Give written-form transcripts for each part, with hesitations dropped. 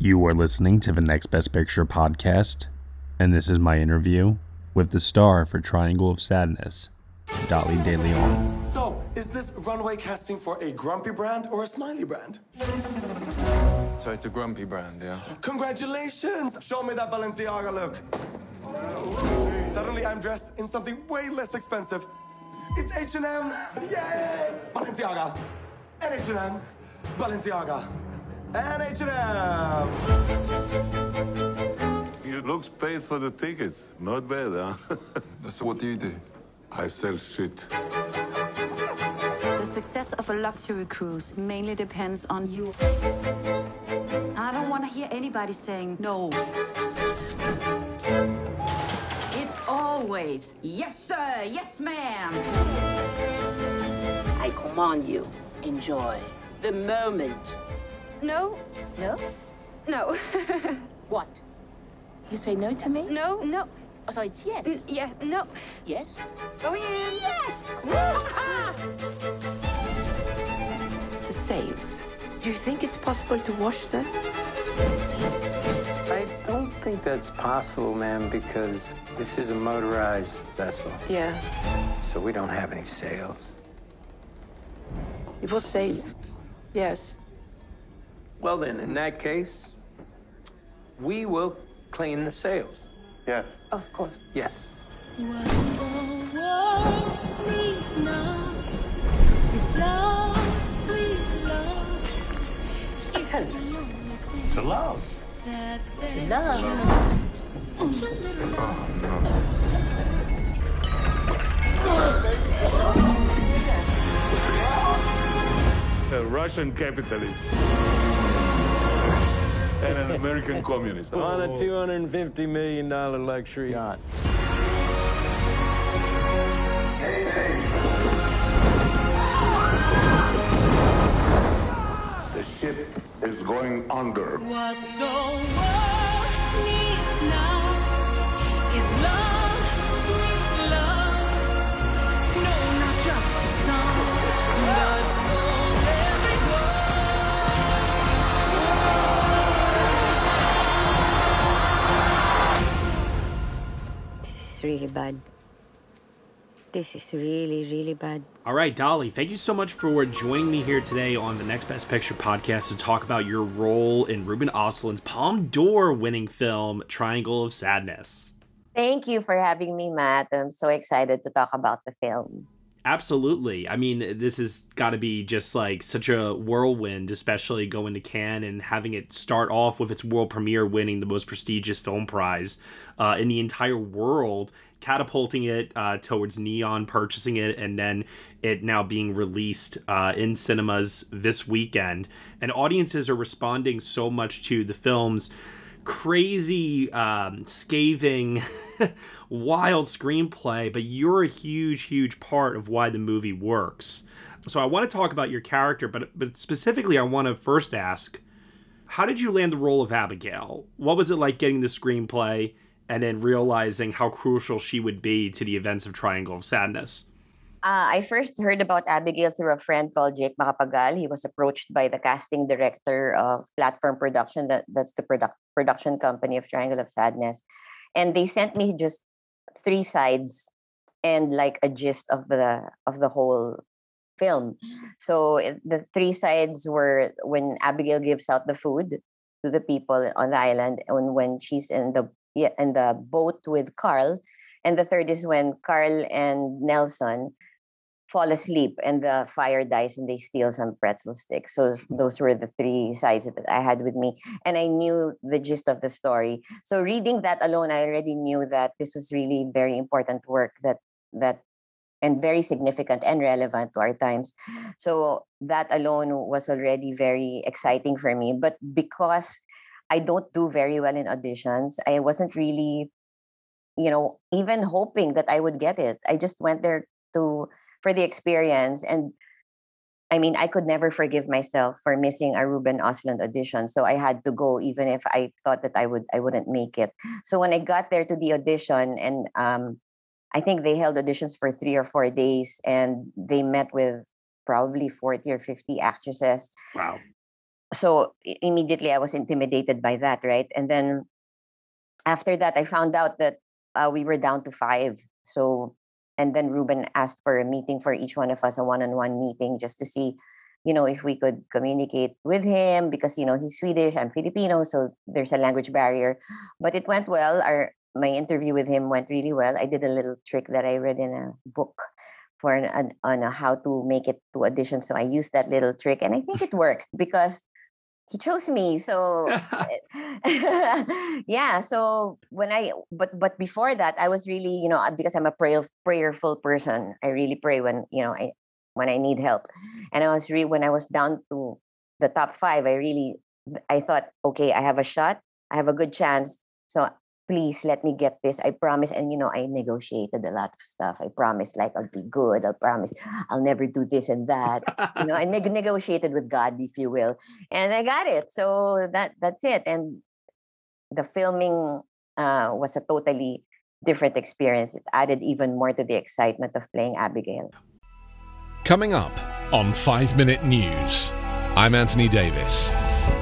You are listening to the Next Best Picture podcast, and this is my interview with the star for Triangle of Sadness, Dolly De Leon. So, is this runway casting for a grumpy brand or a smiley brand? So it's a grumpy brand, yeah. Congratulations! Show me that Balenciaga look. Oh. Suddenly I'm dressed in something way less expensive. It's H&M! Yay! Balenciaga! And H&M! Balenciaga! And H&M! You looks paid for the tickets. Not bad, huh? That's what you do. I sell shit. The success of a luxury cruise mainly depends on you. I don't want to hear anybody saying no. It's always, yes, sir, yes, ma'am. I command you, enjoy the moment. No. No? No. What? You say no to me? No, no. Oh, so it's yes? Yes, no. Yes? Go in. Yes! The sails. Do you think it's possible to wash them? I don't think that's possible, ma'am, because this is a motorized vessel. Yeah. So we don't have any sails. It was sails? Yes. Well, then, in that case, we will clean the sails. Yes. Of course. Yes. What the world needs now is love, sweet love. It's a toast. To love. To love. Just a Russian capitalist. And an American communist. On a $250 million luxury yacht. Hey, hey. The ship is going under. What the world needs now is love, sweet love. No, not just the sun, but the really bad. This is really, really bad. All right, Dolly, thank you so much for joining me here today on the Next Best Picture podcast to talk about your role in Ruben Östlund's Palme d'Or winning film, Triangle of Sadness. Thank you for having me, Matt. I'm so excited to talk about the film. Absolutely. I mean, this has got to be just like such a whirlwind, especially going to Cannes and having it start off with its world premiere winning the most prestigious film prize in the entire world, catapulting it towards Neon, purchasing it, and then it now being released in cinemas this weekend. And audiences are responding so much to the film's crazy, scathing, wild screenplay, but you're a huge, huge part of why the movie works. So I want to talk about your character, but specifically I want to first ask, how did you land the role of Abigail? What was it like getting the screenplay and then realizing how crucial she would be to the events of Triangle of Sadness? I first heard about Abigail through a friend called Jake Makapagal. He was approached by the casting director of Platform Production, that's the production company of Triangle of Sadness. And they sent me just three sides and like a gist of the whole film. So the three sides were when Abigail gives out the food, to the people on the island, and when she's in the boat with Carl. And the third is when Carl and Nelson fall asleep and the fire dies and they steal some pretzel sticks. So those were the three sides that I had with me. And I knew the gist of the story. So reading that alone, I already knew that this was really very important work that and very significant and relevant to our times. So that alone was already very exciting for me. But because I don't do very well in auditions, I wasn't really, even hoping that I would get it. I just went there for the experience. And I mean, I could never forgive myself for missing a Ruben Östlund audition. So I had to go, even if I thought that I wouldn't make it. So when I got there to the audition, and I think they held auditions for 3 or 4 days, and they met with probably 40 or 50 actresses. Wow. So immediately I was intimidated by that, right? And then after that, I found out that we were down to 5. So, and then Ruben asked for a meeting for each one of us, a one-on-one meeting, just to see, if we could communicate with him, because, he's Swedish, I'm Filipino, so there's a language barrier. But it went well. My interview with him went really well. I did a little trick that I read in a book for on how to make it to audition. So I used that little trick, and I think it worked because he chose me. So yeah. So when but before that, I was really, because I'm a prayerful person, I really pray when, when I need help. And I was when I was down to the top 5, I thought, okay, I have a shot. I have a good chance. So please let me get this. I promise. And, I negotiated a lot of stuff. I promised, I'll be good. I'll promise I'll never do this and that. I negotiated with God, if you will. And I got it. So that's it. And the filming was a totally different experience. It added even more to the excitement of playing Abigail. Coming up on 5-Minute News, I'm Anthony Davis.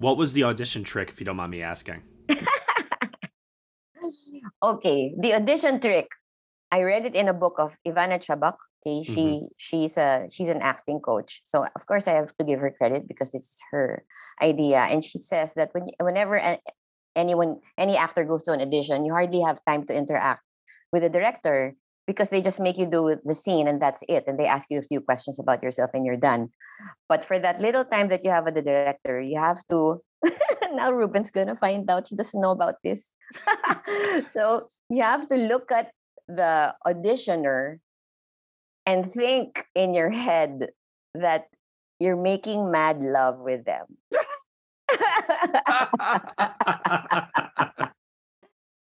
What was the audition trick, if you don't mind me asking? Okay, the audition trick. I read it in a book of Ivana Chabak. Okay, she's an acting coach. So of course I have to give her credit because this is her idea. And she says that whenever any actor goes to an audition, you hardly have time to interact with the director because they just make you do the scene and that's it. And they ask you a few questions about yourself and you're done. But for that little time that you have with the director, you have to, now Ruben's going to find out, he doesn't know about this. So you have to look at the auditioner and think in your head that you're making mad love with them.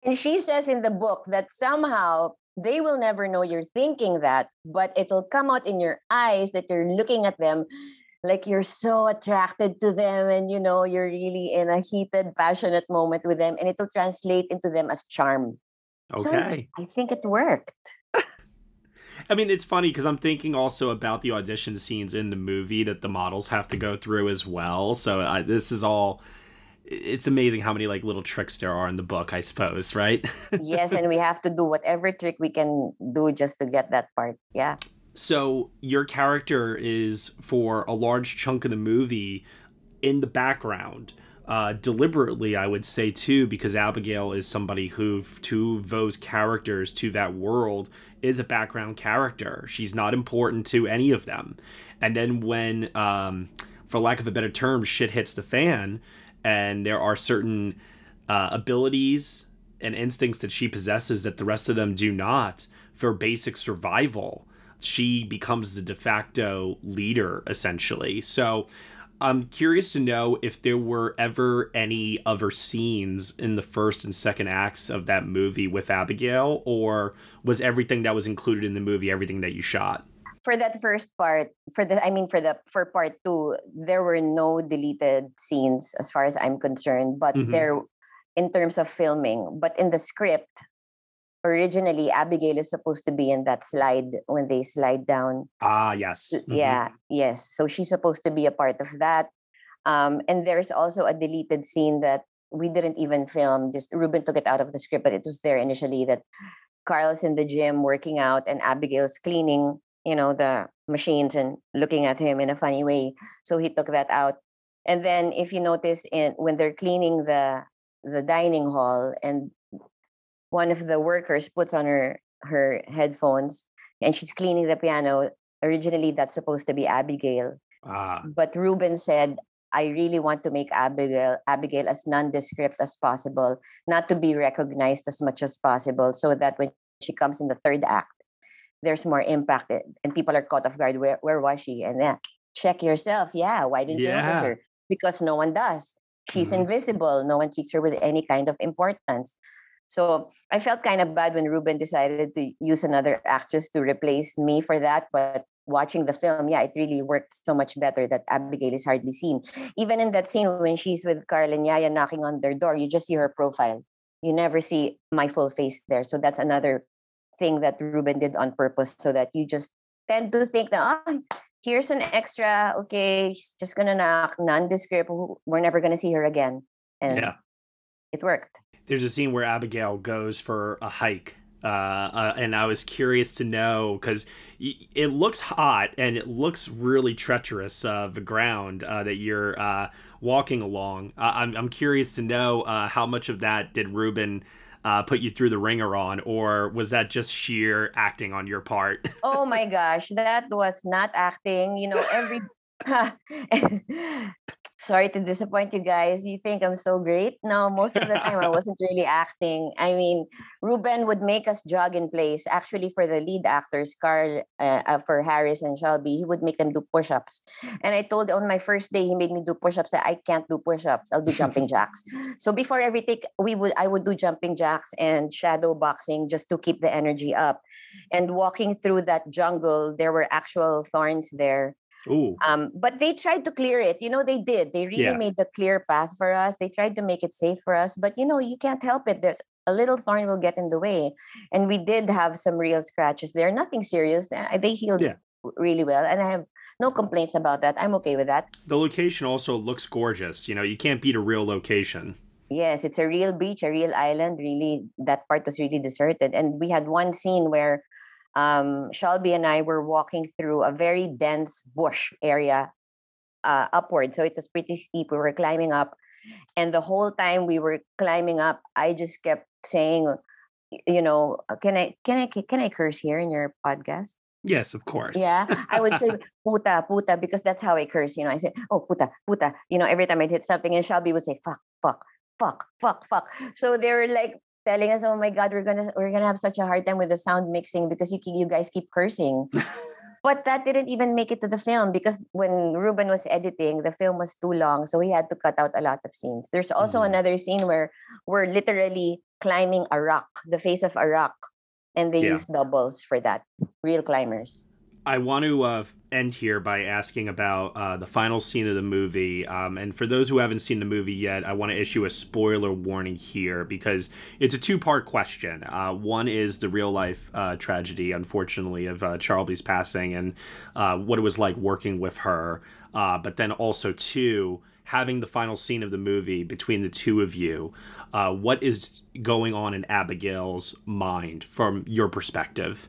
And she says in the book that somehow they will never know you're thinking that, but it'll come out in your eyes that you're looking at them like you're so attracted to them and, you're really in a heated, passionate moment with them, and it'll translate into them as charm. Okay. So I think it worked. I mean, it's funny because I'm thinking also about the audition scenes in the movie that the models have to go through as well. So this is all... It's amazing how many little tricks there are in the book, I suppose, right? Yes, and we have to do whatever trick we can do just to get that part, yeah. So your character is, for a large chunk of the movie, in the background. Deliberately, I would say, too, because Abigail is somebody who, to those characters, to that world, is a background character. She's not important to any of them. And then when, for lack of a better term, shit hits the fan... And there are certain abilities and instincts that she possesses that the rest of them do not. For basic survival, she becomes the de facto leader, essentially. So I'm curious to know if there were ever any other scenes in the first and second acts of that movie with Abigail, or was everything that was included in the movie everything that you shot? for that first part, for part two, there were no deleted scenes as far as I'm concerned, but there, in terms of filming, but in the script, originally Abigail is supposed to be in that slide when they slide down. Ah, yes. Yeah, yes. So she's supposed to be a part of that. And there's also a deleted scene that we didn't even film. Just Ruben took it out of the script, but it was there initially, that Carl's in the gym working out and Abigail's cleaning, you know, the machines and looking at him in a funny way. So he took that out. And then if you notice, when they're cleaning the dining hall, and one of the workers puts on her headphones and she's cleaning the piano, originally that's supposed to be Abigail. But Ruben said, I really want to make Abigail as nondescript as possible, not to be recognized as much as possible, so that when she comes in the third act, there's more impact and people are caught off guard. Where was she? And then check yourself. Yeah, why didn't you notice her? Because no one does. She's invisible. No one treats her with any kind of importance. So I felt kind of bad when Ruben decided to use another actress to replace me for that, but watching the film, it really worked so much better that Abigail is hardly seen. Even in that scene when she's with Carl and Yaya knocking on their door, you just see her profile. You never see my full face there. So that's another thing that Ruben did on purpose, so that you just tend to think that, here's an extra, okay, she's just going to knock, nondescript, we're never going to see her again. And it worked. There's a scene where Abigail goes for a hike. And I was curious to know, because it looks hot and it looks really treacherous, the ground that you're walking along. I'm curious to know how much of that did Ruben put you through the ringer on, or was that just sheer acting on your part? Oh my gosh, that was not acting. You know, sorry to disappoint you guys. You think I'm so great? No, most of the time I wasn't really acting. I mean, Ruben would make us jog in place. Actually, for the lead actors, Carl, for Harris and Shelby, he would make them do push-ups. And I told on my first day, he made me do push-ups. I can't do push-ups. I'll do jumping jacks. So before every take, I would do jumping jacks and shadow boxing just to keep the energy up. And walking through that jungle, there were actual thorns there. Ooh. But they tried to clear it. You know, they did. They really made the clear path for us. They tried to make it safe for us. But, you know, you can't help it. There's a little thorn will get in the way. And we did have some real scratches there. Nothing serious. They healed really well. And I have no complaints about that. I'm okay with that. The location also looks gorgeous. You know, you can't beat a real location. Yes, it's a real beach, a real island. Really, that part was really deserted. And we had one scene where Shelby and I were walking through a very dense bush area upward. So it was pretty steep. We were climbing up. And the whole time we were climbing up, I just kept saying, you know, can I curse here in your podcast? Yes, of course. Yeah, I would say puta, because that's how I curse. You know, I say, oh, puta, you know, every time I'd hit something. And Shelby would say, fuck. So they were like telling us, oh my God, we're gonna have such a hard time with the sound mixing because you guys keep cursing. But that didn't even make it to the film, because when Ruben was editing, the film was too long, so he had to cut out a lot of scenes. There's also another scene where we're literally climbing a rock, the face of a rock, and they use doubles for that, real climbers. I want to end here by asking about the final scene of the movie. And for those who haven't seen the movie yet, I want to issue a spoiler warning here, because it's a two-part question. One is the real-life tragedy, unfortunately, of Shelby's passing and what it was like working with her. But then also, two, having the final scene of the movie between the two of you. What is going on in Abigail's mind from your perspective?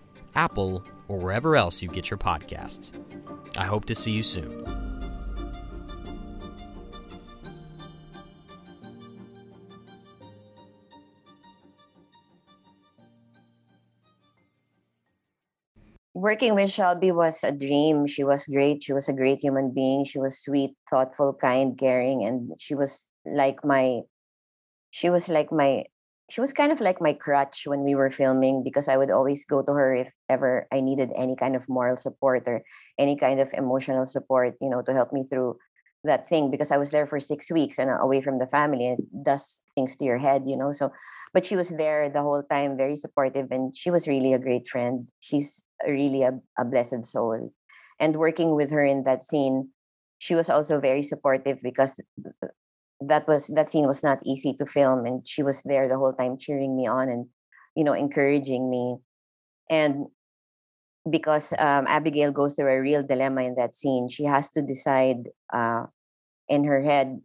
Apple, or wherever else you get your podcasts. I hope to see you soon. Working with Shelby was a dream. She was great. She was a great human being. She was sweet, thoughtful, kind, caring, and she was kind of like my crutch when we were filming, because I would always go to her if ever I needed any kind of moral support or any kind of emotional support, to help me through that thing, because I was there for 6 weeks and away from the family, and it does things to your head, So, but she was there the whole time, very supportive, and she was really a great friend. She's really a blessed soul. And working with her in that scene, she was also very supportive, because that scene was not easy to film, and she was there the whole time cheering me on and encouraging me. And because Abigail goes through a real dilemma in that scene, she has to decide in her head,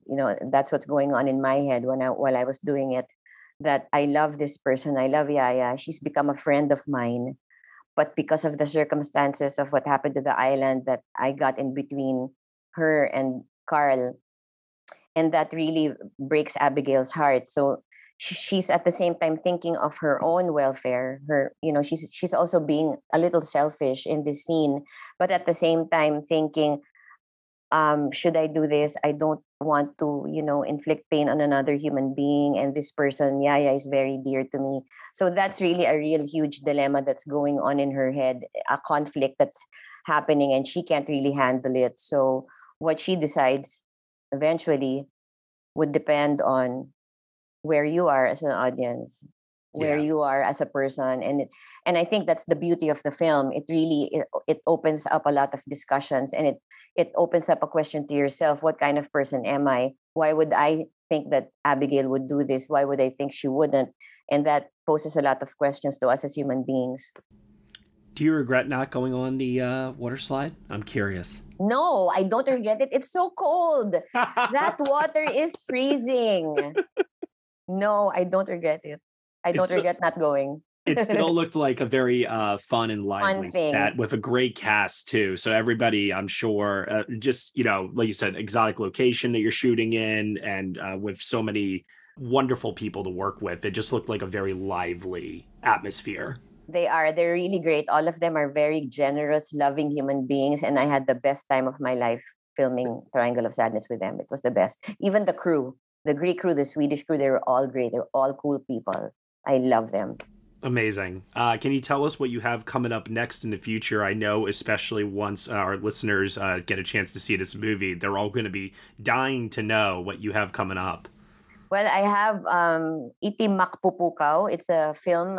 that's what's going on in my head while I was doing it, that I love this person, I love Yaya, she's become a friend of mine, but because of the circumstances of what happened to the island, that I got in between her and Carl. And that really breaks Abigail's heart. So she's at the same time thinking of her own welfare. She's also being a little selfish in this scene, but at the same time thinking, should I do this? I don't want to, inflict pain on another human being. And this person, Yaya, is very dear to me. So that's really a real huge dilemma that's going on in her head, a conflict that's happening, and she can't really handle it. So what she decides eventually would depend on where you are as an audience, where you are as a person. And I think that's the beauty of the film. It really, it opens up a lot of discussions, and it opens up a question to yourself. What kind of person am I? Why would I think that Abigail would do this? Why would I think she wouldn't? And that poses a lot of questions to us as human beings. Do you regret not going on the water slide? I'm curious. No, I don't regret it. It's so cold. That water is freezing. No, I don't regret it. I don't regret not going. It still looked like a very fun and lively set with a great cast too. So everybody, I'm sure, like you said, exotic location that you're shooting in, and with so many wonderful people to work with. It just looked like a very lively atmosphere. They're really great. All of them are very generous, loving human beings. And I had the best time of my life filming Triangle of Sadness with them. It was the best. Even the crew, the Greek crew, the Swedish crew, they were all great. They were all cool people. I love them. Amazing. Can you tell us what you have coming up next in the future? I know, especially once our listeners get a chance to see this movie, they're all going to be dying to know what you have coming up. Well, I have Iti Makpupukau. It's a film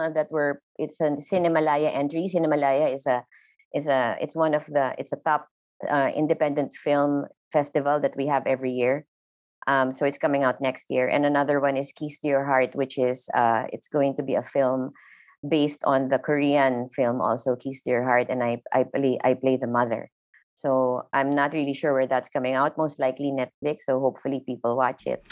it's a Cinemalaya entry. Cinemalaya is a top independent film festival that we have every year. So it's coming out next year. And another one is Keys to Your Heart, which is it's going to be a film based on the Korean film also, Keys to Your Heart, and I play the mother. So I'm not really sure where that's coming out. Most likely Netflix, so hopefully people watch it.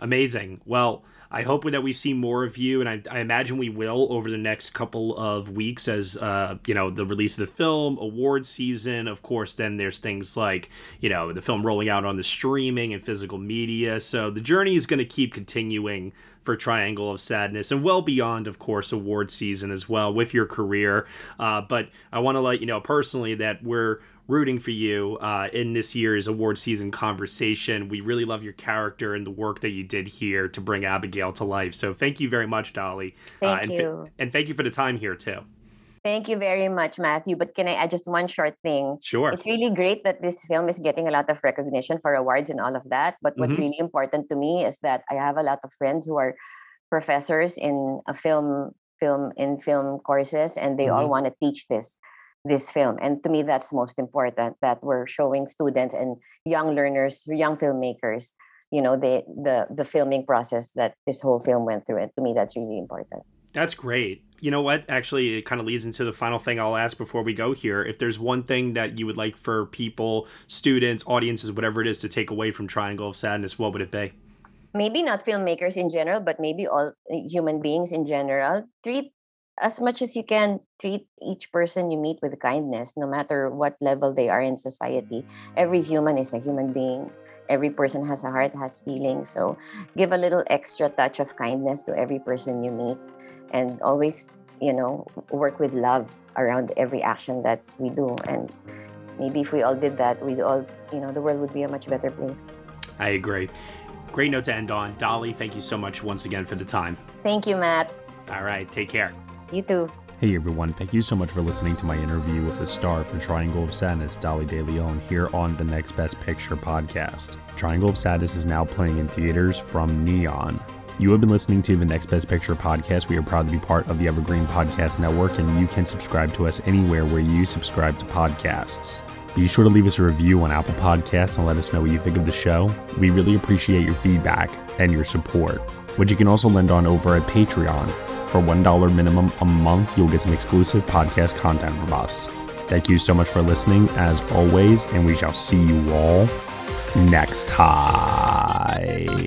Amazing. Well, I hope that we see more of you, and I imagine we will over the next couple of weeks as, the release of the film, award season. Of course, then there's things like, the film rolling out on the streaming and physical media. So the journey is going to keep continuing for Triangle of Sadness, and well beyond, of course, award season as well with your career. But I want to let you know personally that we're rooting for you in this year's award season conversation. We really love your character and the work that you did here to bring Abigail to life. So thank you very much, Dolly. Thank you. And thank you for the time here too. Thank you very much, Matthew. But can I add just one short thing? Sure. It's really great that this film is getting a lot of recognition for awards and all of that. But what's really important to me is that I have a lot of friends who are professors in film courses, and they all want to teach this film. And to me, that's most important, that we're showing students and young learners, young filmmakers, you know, the filming process that this whole film went through. And to me, that's really important. That's great. You know what? Actually, it kind of leads into the final thing I'll ask before we go here. If there's one thing that you would like for people, students, audiences, whatever it is, to take away from Triangle of Sadness, what would it be? Maybe not filmmakers in general, but maybe all human beings in general. Treat as much as you can, treat each person you meet with kindness, no matter what level they are in society. Every human is a human being. Every person has a heart, has feelings. So give a little extra touch of kindness to every person you meet. And always, you know, work with love around every action that we do. And maybe if we all did that, we'd all, you know, the world would be a much better place. I agree. Great note to end on. Dolly, thank you so much once again for the time. Thank you, Matt. All right. Take care. You too. Hey, everyone. Thank you so much for listening to my interview with the star for Triangle of Sadness, Dolly De Leon, here on the Next Best Picture podcast. Triangle of Sadness is now playing in theaters from Neon. You have been listening to the Next Best Picture podcast. We are proud to be part of the Evergreen Podcast Network, and you can subscribe to us anywhere where you subscribe to podcasts. Be sure to leave us a review on Apple Podcasts and let us know what you think of the show. We really appreciate your feedback and your support, which you can also lend on over at Patreon. For $1 minimum a month, you'll get some exclusive podcast content from us. Thank you so much for listening, as always, and we shall see you all next time.